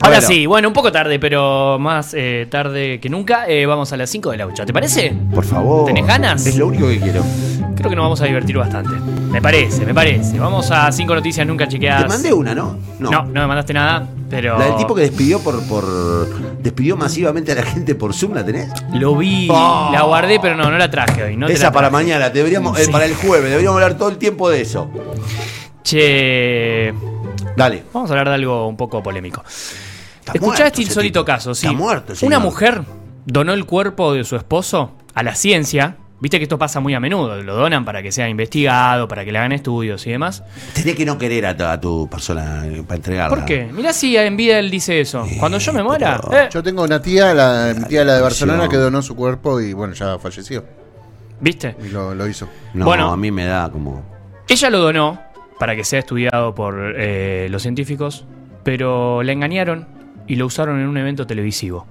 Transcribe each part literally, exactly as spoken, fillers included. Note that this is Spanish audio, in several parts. Ahora bueno. sí, bueno, un poco tarde, pero más eh, tarde que nunca. Eh, vamos a las cinco de la ocho, ¿te parece? Por favor. ¿Tenés ganas? Es lo único que quiero. Creo que nos vamos a divertir bastante. Me parece, me parece. Vamos a cinco noticias nunca chequeadas. Te mandé una, ¿no? No, no, no me mandaste nada, pero... La del tipo que despidió por, por... despidió masivamente a la gente por Zoom, ¿la tenés? Lo vi, oh. la guardé, pero no, no la traje hoy. No Esa para mañana, deberíamos sí. eh, para el jueves, deberíamos hablar todo el tiempo de eso. Che... Dale. Vamos a hablar de algo un poco polémico. Está Escuchá este insólito tipo. caso, sí. Está muerto, señor. Una mujer donó el cuerpo de su esposo a la ciencia. Viste que esto pasa muy a menudo, lo donan para que sea investigado, para que le hagan estudios y demás. Tenés que no querer a tu, a tu persona para entregarla. ¿Por qué? Mirá si en vida él dice eso. Eh, Cuando yo me muera... Eh. Yo tengo una tía, la, mi tía la de Barcelona, que donó su cuerpo y bueno, ya falleció. ¿Viste? Y lo, lo hizo. No, bueno, a mí me da como... Ella lo donó para que sea estudiado por eh, los científicos, pero la engañaron y lo usaron en un evento televisivo.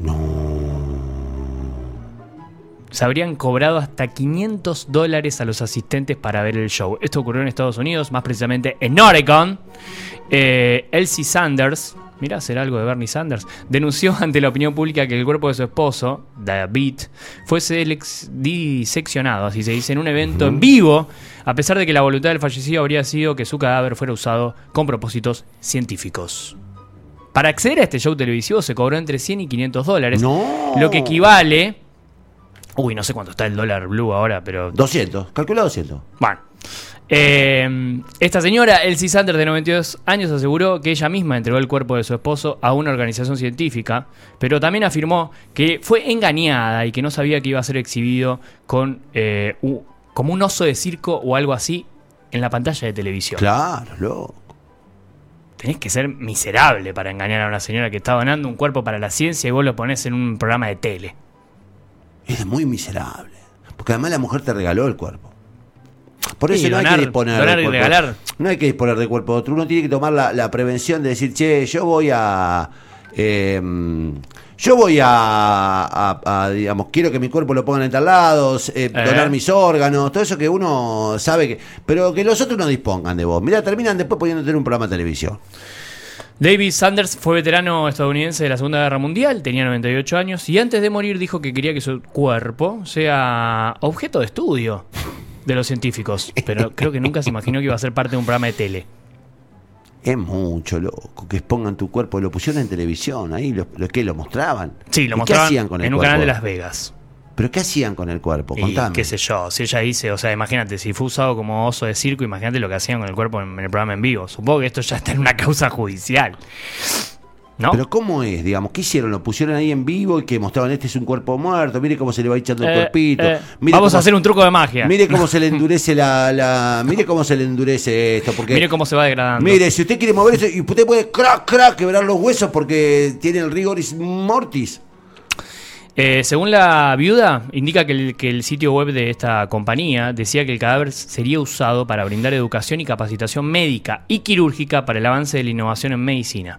No... Se habrían cobrado hasta quinientos dólares a los asistentes para ver el show. Esto ocurrió en Estados Unidos, más precisamente en Oregon. Eh, Elsie Sanders, mirá, será algo de Bernie Sanders, denunció ante la opinión pública que el cuerpo de su esposo, David, fue diseccionado, así se dice, en un evento en vivo, a pesar de que la voluntad del fallecido habría sido que su cadáver fuera usado con propósitos científicos. Para acceder a este show televisivo se cobró entre cien y quinientos dólares, no. lo que equivale... Uy, no sé cuánto está el dólar blue ahora, pero... doscientos, calcula doscientos. Bueno. Eh, esta señora, Elsie Sanders, de noventa y dos años, aseguró que ella misma entregó el cuerpo de su esposo a una organización científica, pero también afirmó que fue engañada y que no sabía que iba a ser exhibido con eh, uh, como un oso de circo o algo así en la pantalla de televisión. Claro, loco. Tenés que ser miserable para engañar a una señora que está donando un cuerpo para la ciencia y vos lo ponés en un programa de tele. Es muy miserable. Porque además la mujer te regaló el cuerpo. Por eso sí, no, donar, hay que disponer donar y regalar. No hay que disponer del cuerpo de otro. Uno tiene que tomar la, la prevención de decir, che, yo voy a... Eh, yo voy a, a, a... digamos, quiero que mi cuerpo lo pongan en tal lado, eh, donar mis órganos, todo eso que uno sabe que... Pero que los otros no dispongan de vos. Mirá, terminan después poniéndote en un programa de televisión. David Sanders fue veterano estadounidense de la Segunda Guerra Mundial, tenía noventa y ocho años y antes de morir dijo que quería que su cuerpo sea objeto de estudio de los científicos, pero creo que nunca se imaginó que iba a ser parte de un programa de tele. Es mucho, loco, que expongan tu cuerpo. Lo pusieron en televisión, ahí lo, lo que lo mostraban. Sí, lo mostraban. ¿Qué hacían con el cuerpo? En un canal de Las Vegas. ¿Pero qué hacían con el cuerpo? Contame. Y qué sé yo, si ella dice, o sea, imagínate, si fue usado como oso de circo, imagínate lo que hacían con el cuerpo en, en el programa en vivo. Supongo que esto ya está en una causa judicial, ¿no? Pero ¿cómo es? Digamos, ¿qué hicieron? Lo pusieron ahí en vivo y que mostraban, este es un cuerpo muerto, mire cómo se le va echando eh, el cuerpito. Eh, vamos cómo, a hacer un truco de magia. Mire cómo se le endurece la, la... Mire cómo se le endurece esto. Porque, mire cómo se va degradando. Mire, si usted quiere mover eso, y usted puede crack, crack, quebrar los huesos porque tiene el rigoris mortis. Eh, según la viuda, indica que el, que el sitio web de esta compañía decía que el cadáver sería usado para brindar educación y capacitación médica y quirúrgica para el avance de la innovación en medicina.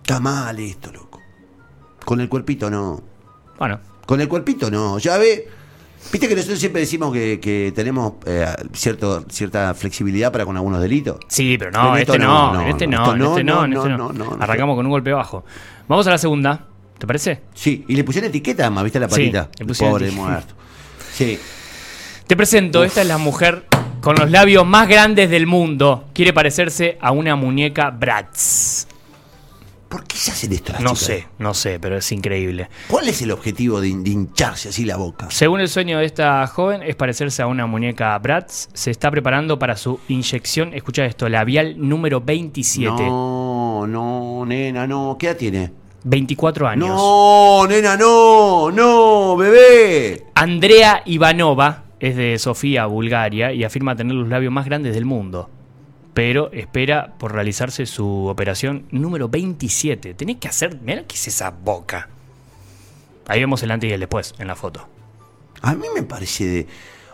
Está mal esto, loco. Con el cuerpito no. Bueno. Con el cuerpito no. Ya ve, viste que nosotros siempre decimos que, que tenemos eh, cierto, cierta flexibilidad para con algunos delitos. Sí, pero no, en este no, en este no, en este no, en este no. Arrancamos con un golpe bajo. Vamos a la segunda. ¿Te parece? Sí, y le pusieron etiqueta además, ¿viste la patita? Sí, le pusieron pobre muerto. Sí. Te presento, uf. Esta es la mujer con los labios más grandes del mundo. Quiere parecerse a una muñeca Bratz. ¿Por qué se hacen esto las No chicas? sé, no sé, pero es increíble. ¿Cuál es el objetivo de hincharse así la boca? Según el sueño de esta joven, es parecerse a una muñeca Bratz. Se está preparando para su inyección, escucha esto, labial número veintisiete. No, no, nena, no. ¿Qué edad tiene? veinticuatro años. No, nena, no, no, bebé. Andrea Ivanova es de Sofía, Bulgaria, y afirma tener los labios más grandes del mundo. Pero espera por realizarse su operación número veintisiete. Tenés que hacer, mirá qué es esa boca. Ahí vemos el antes y el después en la foto. A mí me parece de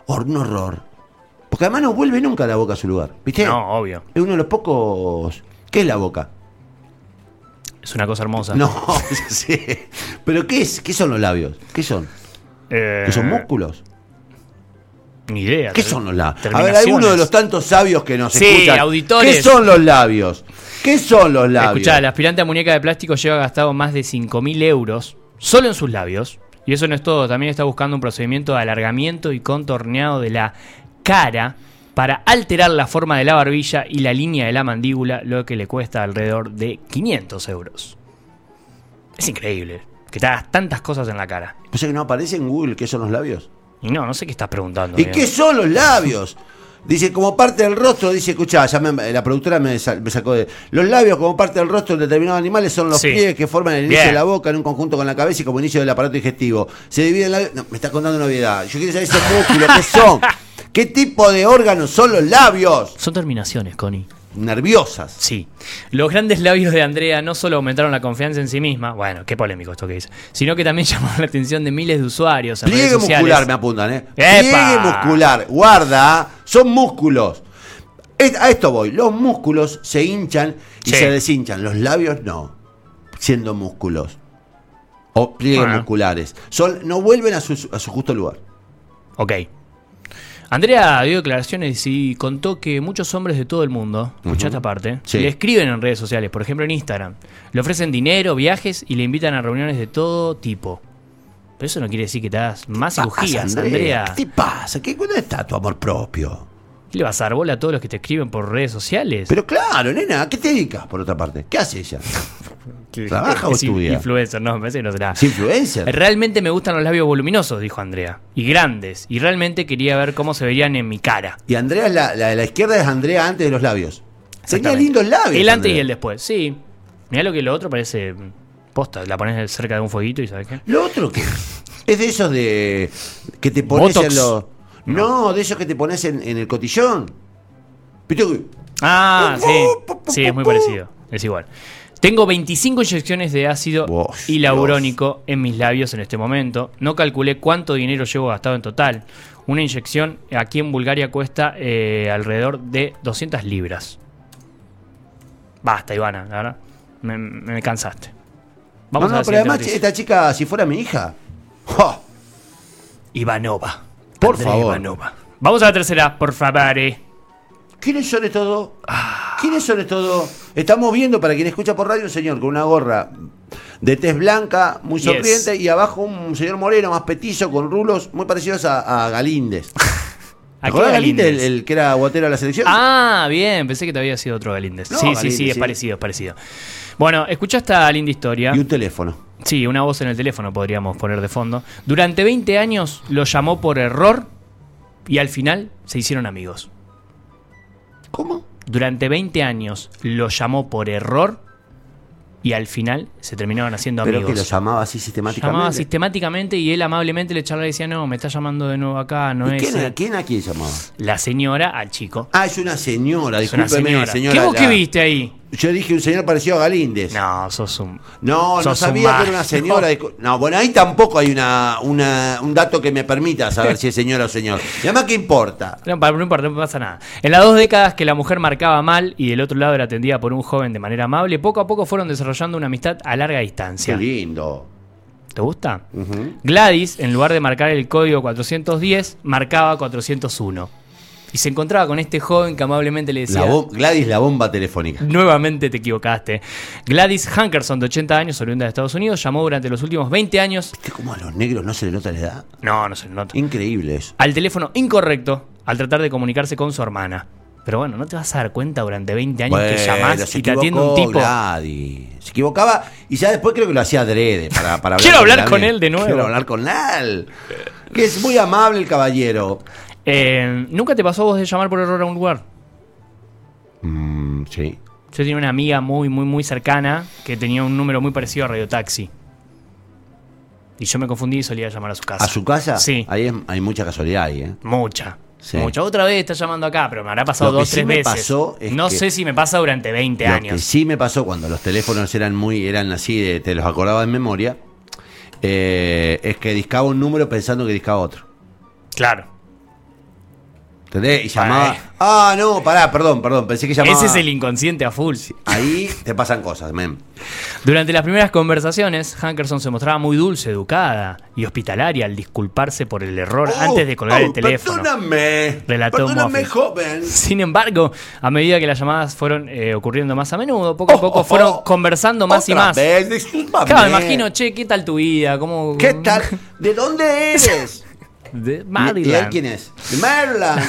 un horror. Porque además no vuelve nunca la boca a su lugar, ¿viste? No, obvio. Es uno de los pocos. ¿Qué es la boca? Es una cosa hermosa. No, sí. ¿Pero qué es? ¿Qué son los labios? ¿Qué son? Eh... ¿Qué son músculos? Ni idea. ¿Qué son los labios? A ver, hay uno de los tantos sabios que nos sí, escuchan. Auditores. ¿Qué son los labios? ¿Qué son los labios? Escuchá, la aspirante a muñeca de plástico lleva gastado más de cinco mil euros solo en sus labios. Y eso no es todo. También está buscando un procedimiento de alargamiento y contorneado de la cara para alterar la forma de la barbilla y la línea de la mandíbula, lo que le cuesta alrededor de quinientos euros. Es increíble que te hagas tantas cosas en la cara. O sea que no aparece en Google qué son los labios. Y no, no sé qué estás preguntando. ¿Y digamos. Qué son los labios? Dice, como parte del rostro, dice, escuchá, ya me, la productora me, sa- me sacó de... Los labios como parte del rostro de determinados animales son los sí. pies que forman el inicio Bien. de la boca en un conjunto con la cabeza y como inicio del aparato digestivo. Se dividen labios... No, me está contando una novedad. Yo quiero saber esos músculos, ¿qué son? ¿Qué tipo de órganos son los labios? Son terminaciones, Connie. Nerviosas. Sí. Los grandes labios de Andrea no solo aumentaron la confianza en sí misma, bueno, qué polémico esto que dice, sino que también llamó la atención de miles de usuarios. En pliegue redes muscular sociales. Me apuntan, ¿eh? ¡Epa! Pliegue muscular. Guarda, son músculos. A esto voy. Los músculos se hinchan y sí. se deshinchan. Los labios no, siendo músculos o pliegues bueno. musculares. Son, no vuelven a su, a su justo lugar. Ok. Andrea dio declaraciones y contó que muchos hombres de todo el mundo, uh-huh. escuchá esta parte, sí. le escriben en redes sociales, por ejemplo en Instagram. Le ofrecen dinero, viajes y le invitan a reuniones de todo tipo. Pero eso no quiere decir que te hagas más cirugías, Andrea? Andrea. ¿Qué te pasa? ¿Qué, ¿Dónde está tu amor propio? ¿Qué le vas a dar bola a todos los que te escriben por redes sociales? Pero claro, nena, ¿a qué te dedicas por otra parte? ¿Qué hace ella? ¿Trabaja o estudia? Influencer, no, me parece que no será. ¿Es influencer? Realmente me gustan los labios voluminosos, dijo Andrea. Y grandes. Y realmente quería ver cómo se verían en mi cara. Y Andrea es la, la de la izquierda, es Andrea antes de los labios. Tenía lindos labios. El antes Andrea. Y el después, sí. Mirá lo que lo otro parece posta. La pones cerca de un fueguito y ¿sabes qué? ¿Lo otro qué? Es de esos de... que te pones Botox. En los... No. no, de esos que te pones en, en el cotillón. Ah, sí. Sí, es muy parecido. Es igual. Tengo veinticinco inyecciones de ácido oh, hialurónico Dios. En mis labios en este momento. No calculé cuánto dinero llevo gastado en total. Una inyección aquí en Bulgaria cuesta eh, alrededor de doscientas libras. Basta, Ivana, la verdad. Me, me cansaste. Vamos no, no, a pero además noticia. Esta chica, si fuera mi hija. ¡Oh! Ivanova. Por Andrea favor. Ivanova. Vamos a la tercera, por favor. Eh. ¿Quiénes son estos dos? Ah. ¿Quiénes son estos dos? Estamos viendo, para quien escucha por radio, un señor con una gorra de tez blanca, muy sonriente, yes. y abajo un señor moreno, más petizo, con rulos muy parecidos a, a Galíndez. ¿Te acordás Galíndez, Galíndez el, el que era guatero de la selección? Ah, bien, pensé que te había sido otro Galíndez. No, sí, Galíndez, sí, sí, es sí. parecido, es parecido. Bueno, escuchá esta linda historia. Y un teléfono. Sí, una voz en el teléfono podríamos poner de fondo. Durante veinte años lo llamó por error y al final se hicieron amigos. ¿Cómo? Durante veinte años lo llamó por error y al final se terminaron haciendo amigos. ¿Pero que lo llamaba así sistemáticamente? Llamaba sistemáticamente y él amablemente le charlaba y decía, no, me está llamando de nuevo acá, no es... ¿Quién, ¿Quién a quién llamaba? La señora al chico. Ah, es una señora, discúlpeme, una señora. señora. ¿Qué vos la... qué viste ahí? Yo dije un señor parecido a Galíndez. No, sos un... No, sos no sabía que era una señora. De... No, bueno, ahí tampoco hay una, una un dato que me permita saber si es señora o señor. Y además, ¿qué importa? No, no importa, no pasa nada. En las dos décadas que la mujer marcaba mal y del otro lado era atendida por un joven de manera amable, poco a poco fueron desarrollando una amistad a larga distancia. Qué lindo. ¿Te gusta? Uh-huh. Gladys, en lugar de marcar el código cuatrocientos diez, marcaba cuatrocientos uno. Y se encontraba con este joven que amablemente le decía... La bom- Gladys, la bomba telefónica. Nuevamente te equivocaste. Gladys Hankerson, de ochenta años, oriunda de Estados Unidos, llamó durante los últimos veinte años... ¿Viste cómo a los negros no se le nota la edad? No, no se le nota. Increíble eso. Al teléfono incorrecto, al tratar de comunicarse con su hermana. Pero bueno, no te vas a dar cuenta durante veinte años bueno, que llamás y te atiende un tipo... Gladys. Se equivocaba y ya después creo que lo hacía adrede para, para hablar. Quiero hablar con él de nuevo. Quiero hablar con él. Que es muy amable el caballero. Eh, ¿Nunca te pasó vos de llamar por error a un lugar? Mm, sí. Yo tenía una amiga muy, muy, muy cercana que tenía un número muy parecido a Radio Taxi. Y yo me confundí y solía llamar a su casa. ¿A su casa? Sí. Ahí es, hay mucha casualidad ahí, ¿eh? Mucha. Sí. Mucha. Otra vez está llamando acá, pero me habrá pasado dos, sí tres veces. Pasó es no sé si me pasa durante veinte años. Lo que sí me pasó cuando los teléfonos eran muy, eran así, de, te los acordaba en memoria, eh, es que discaba un número pensando que discaba otro. Claro. ¿Entendés? Y llamaba. Ah, no, pará, perdón, perdón. Pensé que llamaba. Ese es el inconsciente a full. Ahí te pasan cosas, men. Durante las primeras conversaciones, Hankerson se mostraba muy dulce, educada y hospitalaria al disculparse por el error oh, antes de colgar oh, el teléfono. Perdóname. Relató perdóname, joven. Sin embargo, a medida que las llamadas fueron eh, ocurriendo más a menudo, poco a poco oh, oh, fueron oh, conversando más otra y más. Vez, discúlpame. Claro, imagino, che, ¿qué tal tu vida? ¿Cómo... ¿Qué tal? ¿De dónde eres? De Maryland. ¿Quién es? De Maryland.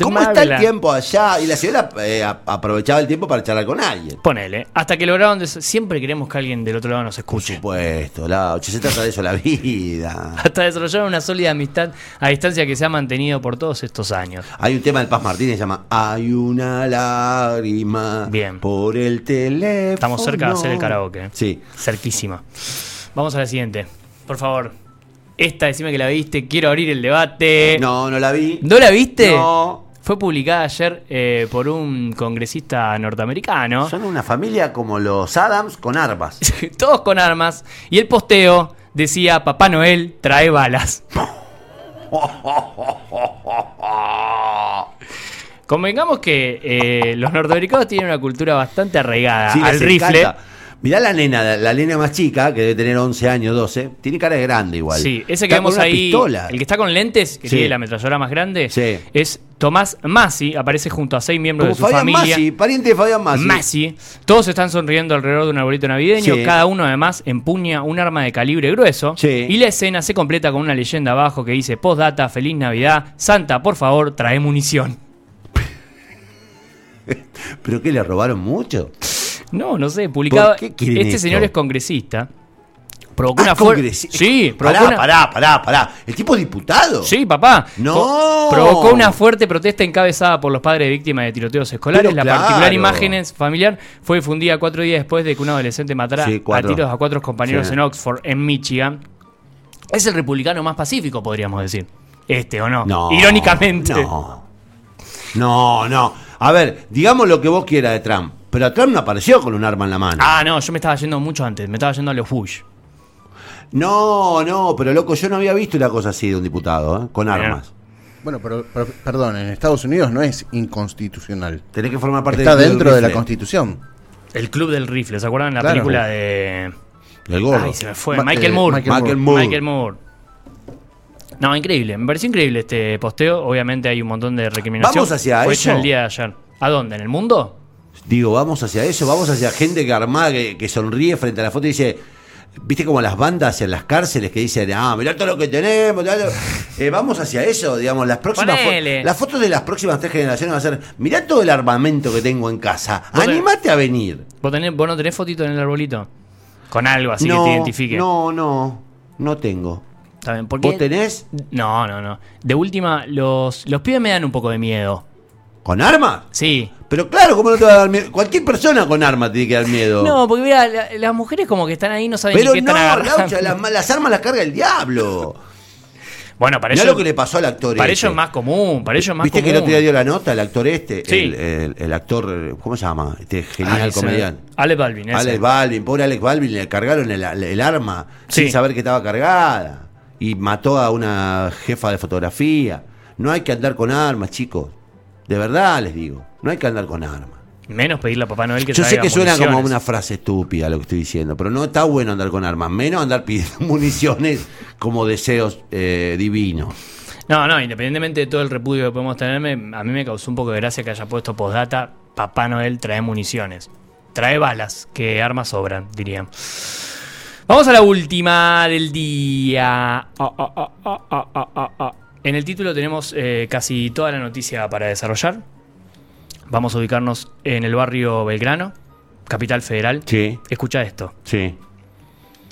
¿Cómo Maryland. Está el tiempo allá? Y la señora eh, aprovechaba el tiempo para charlar con alguien. Ponele. Hasta que lograron. Des... Siempre queremos que alguien del otro lado nos escuche. Por supuesto, la... se trata de eso la vida. Hasta desarrollar una sólida amistad a distancia que se ha mantenido por todos estos años. Hay un tema del Paz Martínez que se llama Hay una lágrima. Bien. Por el teléfono. Estamos cerca de hacer el karaoke. Sí. Cerquísima. Vamos a la siguiente. Por favor. Esta, decime que la viste, quiero abrir el debate. No, no la vi. ¿No la viste? No. Fue publicada ayer eh, por un congresista norteamericano. Son una familia como los Adams con armas. Todos con armas. Y el posteo decía, Papá Noel trae balas. Convengamos que eh, los norteamericanos tienen una cultura bastante arraigada sí, al rifle. Encanta. Mirá la nena, la, la nena más chica, que debe tener once años, doce, tiene cara de grande igual. Sí, ese que está vemos ahí, pistola. El que está con lentes, que sí. Tiene la ametralladora más grande, sí. Es Tomás Massi, aparece junto a seis miembros como de su Fabián familia. Massi, pariente de Fabián Massi. Massi. Todos están sonriendo alrededor de un arbolito navideño, sí. Cada uno además empuña un arma de calibre grueso. Sí. Y la escena se completa con una leyenda abajo que dice, postdata, feliz Navidad, Santa, por favor, trae munición. ¿Pero qué, le robaron mucho? No, no sé, publicado. Este esto? Señor es congresista. Provocó ah, una fuerte. Sí, provocó. Pará, una... pará, pará, pará. ¿El tipo es diputado? Sí, papá. No. Provocó una fuerte protesta encabezada por los padres de víctimas de tiroteos escolares. Pero la claro. particular imagen familiar fue difundida cuatro días después de que un adolescente matara sí, a tiros a cuatro compañeros sí. en Oxford, en Michigan. Es el republicano más pacífico, podríamos decir. Este, ¿o no? No. Irónicamente. No. No, no. A ver, digamos lo que vos quieras de Trump. Pero a Trump no apareció con un arma en la mano. Ah, no, yo me estaba yendo mucho antes. Me estaba yendo a los Bush. No, no, pero loco, yo no había visto una cosa así de un diputado, ¿eh? Con armas. Bueno, pero, pero perdón, en Estados Unidos no es inconstitucional. Tenés que formar parte del club del rifle. Está dentro de la Constitución. El club del rifle, ¿se acuerdan? La claro. película de... Del gordo. Ay, se me fue. Ma- Michael, eh, Moore. Michael, Michael Moore. Moore. Michael Moore. No, increíble. Me pareció increíble este posteo. Obviamente hay un montón de recriminación. Vamos hacia fue eso. Fue hecho el día de ayer. ¿A dónde? ¿En el mundo? Digo, vamos hacia eso, vamos hacia gente que armada, que, que sonríe frente a la foto y dice, viste como las bandas en las cárceles que dicen, ah, mirá todo lo que tenemos, eh, vamos hacia eso, digamos, las próximas fo- las fotos de las próximas tres generaciones van a ser, mirá todo el armamento que tengo en casa, animate ten- a venir. ¿Vos, tenés, ¿Vos no tenés fotito en el arbolito? Con algo así no, que te identifique. No, no, no tengo. ¿Vos tenés? No, no, no. De última, los, los pibes me dan un poco de miedo. ¿Con arma? Sí. Pero claro, ¿cómo no te va a dar miedo? Cualquier persona con arma tiene que dar miedo. No, porque mira, la, las mujeres como que están ahí no saben pero ni qué no, están agarrando. Pero no, las, las armas las carga el diablo. Bueno, para ellos... Mirá lo que le pasó al actor para este. Ellos es más común, para ellos es más ¿Viste común. ¿Viste que no te dio la nota el actor este? Sí. El, el, el actor, ¿cómo se llama? Este genial ah, comediante. Alec Baldwin. Ese. Alec Baldwin, pobre Alec Baldwin, le cargaron el, el arma sí. sin saber que estaba cargada. Y mató a una jefa de fotografía. No hay que andar con armas, chicos. De verdad les digo, no hay que andar con armas. Menos pedirle a Papá Noel que traiga municiones. Yo sé que suena como una frase estúpida lo que estoy diciendo, pero no está bueno andar con armas, menos andar pidiendo municiones como deseos eh, divinos. No, no, independientemente de todo el repudio que podemos tener, a mí me causó un poco de gracia que haya puesto postdata, Papá Noel trae municiones, trae balas, que armas sobran, dirían. Vamos a la última del día. Oh, oh, oh, oh, oh, oh, oh. En el título tenemos eh, casi toda la noticia para desarrollar. Vamos a ubicarnos en el barrio Belgrano, Capital Federal. Sí. Escucha esto. Sí.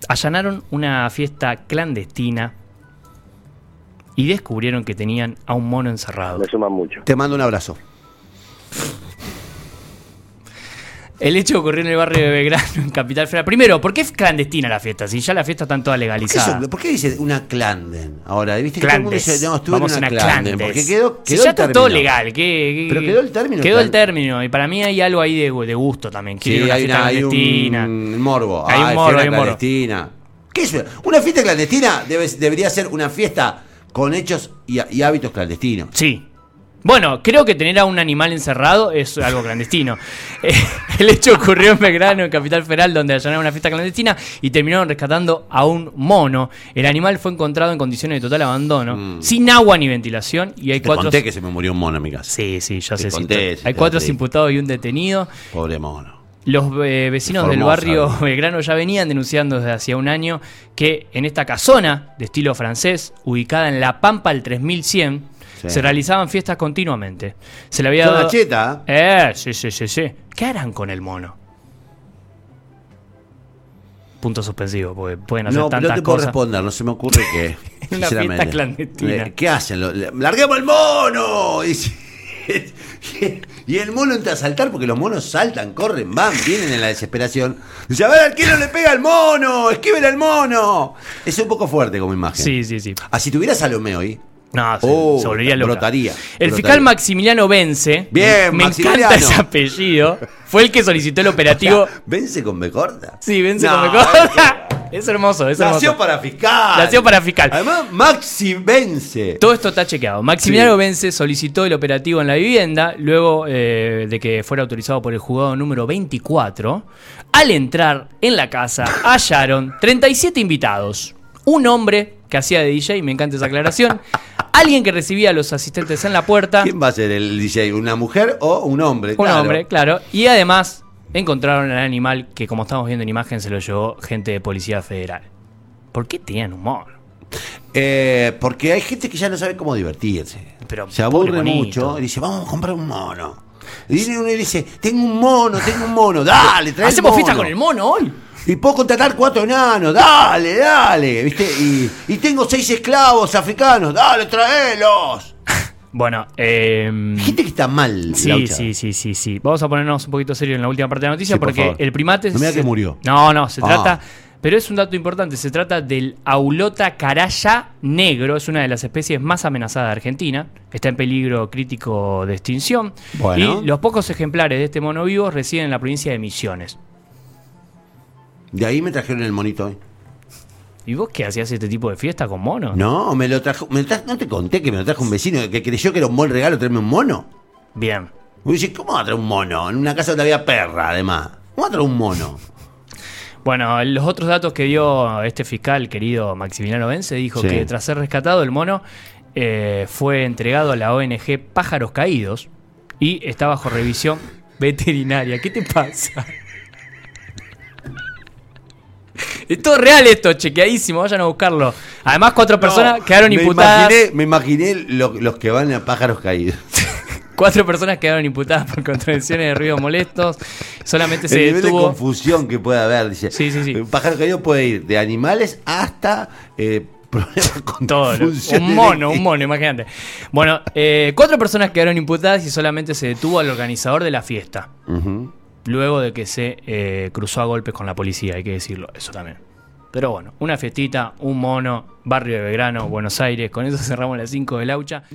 Allanaron una fiesta clandestina y descubrieron que tenían a un mono encerrado. Me suman mucho. Te mando un abrazo. El hecho ocurrió en el barrio de Belgrano, en Capital Federal. Primero, ¿por qué es clandestina la fiesta? Si ya las fiestas están todas legalizadas. ¿Por qué, ¿Por qué dice una clanden? Ahora, ¿viste que todo el mundo dice, no, estuve en una, una clanden? Porque quedó, quedó si ya está todo legal. Que, que, Pero quedó el término. Quedó el término. Y para mí hay algo ahí de, de gusto también. Sí, una hay, una, clandestina. Hay un morbo. Hay un morbo. Hay un morbo. ¿Qué es? Una fiesta clandestina debe, debería ser una fiesta con hechos y, y hábitos clandestinos. Sí. Bueno, creo que tener a un animal encerrado es algo clandestino. Eh, el hecho ocurrió en Belgrano, en Capital Federal, donde allanaron una fiesta clandestina y terminaron rescatando a un mono. El animal fue encontrado en condiciones de total abandono, mm. sin agua ni ventilación. Y hay te cuatro... conté que se me murió un mono en mi casa. Sí, sí, yo te sé. Conté, si hay cuatro imputados y un detenido. Pobre mono. Los eh, vecinos Formosa, del barrio ¿no? Belgrano ya venían denunciando desde hacía un año que en esta casona de estilo francés, ubicada en La Pampa al tres mil cien, sí. se realizaban fiestas continuamente. Se le había dado... cheta. Eh, sí, sí, sí, sí. ¿Qué harán con el mono? Punto suspensivo, porque pueden hacer no, tantas cosas. No te puedo responder, no se me ocurre que... una fiesta clandestina. ¿Qué hacen? ¡Larguemos el mono! Y... y el mono entra a saltar, porque los monos saltan, corren, van, vienen en la desesperación. Dice, a ver, al que no le pega al mono, esquiven al mono. Es un poco fuerte como imagen. Sí, sí, sí. Ah, si tuviera Salomé hoy. No, oh, se volvería loca. Brotaría, el brotaría. Fiscal Maximiliano Vence. Bien, me Maximiliano. Encanta ese apellido. Fue el que solicitó el operativo. O sea, ¿Vence con B corta? Sí, Vence no, con B corta. Es hermoso, es hermoso. Nació para fiscal. Nació para fiscal. Además, Maxi Vence. Todo esto está chequeado. Maximiliano sí. Vence solicitó el operativo en la vivienda luego eh, de que fuera autorizado por el juzgado número veinticuatro. Al entrar en la casa hallaron treinta y siete invitados. Un hombre que hacía de D J, me encanta esa aclaración. Alguien que recibía a los asistentes en la puerta. ¿Quién va a ser el D J? ¿Una mujer o un hombre? Un claro. hombre, claro. Y además encontraron al animal que, como estamos viendo en imagen, se lo llevó gente de Policía Federal. ¿Por qué tenían humor? Eh, porque hay gente que ya no sabe cómo divertirse. Pero se aburre mucho y dice, vamos a comprar un mono. Y uno dice, tengo un mono, tengo un mono, dale, trae ¿hacemos el mono. Fiesta con el mono hoy? Y puedo contratar cuatro enanos, dale, dale, ¿viste? Y, y tengo seis esclavos africanos, dale, tráelos. Bueno, eh... gente que está mal. Sí, sí, sí, sí, sí. Vamos a ponernos un poquito serio en la última parte de la noticia, sí, porque por el primate... No se... me da que murió. No, no, se ah. trata... Pero es un dato importante, se trata del aulota caraya negro, es una de las especies más amenazadas de Argentina, está en peligro crítico de extinción, bueno. y los pocos ejemplares de este mono vivo residen en la provincia de Misiones. De ahí me trajeron el monito hoy. ¿Y vos qué hacías este tipo de fiesta con monos? No, me lo trajo, me trajo, no te conté que me lo trajo un vecino que creyó que era un buen regalo traerme un mono. Bien. Y dice, ¿cómo va a traer un mono? En una casa donde había perra, además. ¿Cómo va a traer un mono? Bueno, los otros datos que dio este fiscal, querido Maximiliano Vence, dijo sí. que tras ser rescatado el mono eh, fue entregado a la O N G Pájaros Caídos y está bajo revisión veterinaria. ¿Qué te pasa? Es todo real esto, chequeadísimo, vayan a buscarlo. Además, cuatro personas no, quedaron me imputadas. Imaginé, me imaginé lo, los que van a Pájaros Caídos. Cuatro personas quedaron imputadas por contravenciones de ruidos molestos. Solamente se el nivel detuvo. De confusión que puede haber, dice. Sí, sí, sí. Un pájaro caído puede ir de animales hasta eh, problemas con todo. Un mono, de... un mono, imagínate. Bueno, eh, cuatro personas quedaron imputadas y solamente se detuvo al organizador de la fiesta. Uh-huh. Luego de que se eh, cruzó a golpes con la policía, hay que decirlo, eso también. Pero bueno, una fiestita, un mono, barrio de Belgrano, Buenos Aires. Con eso cerramos las cinco de Laucha.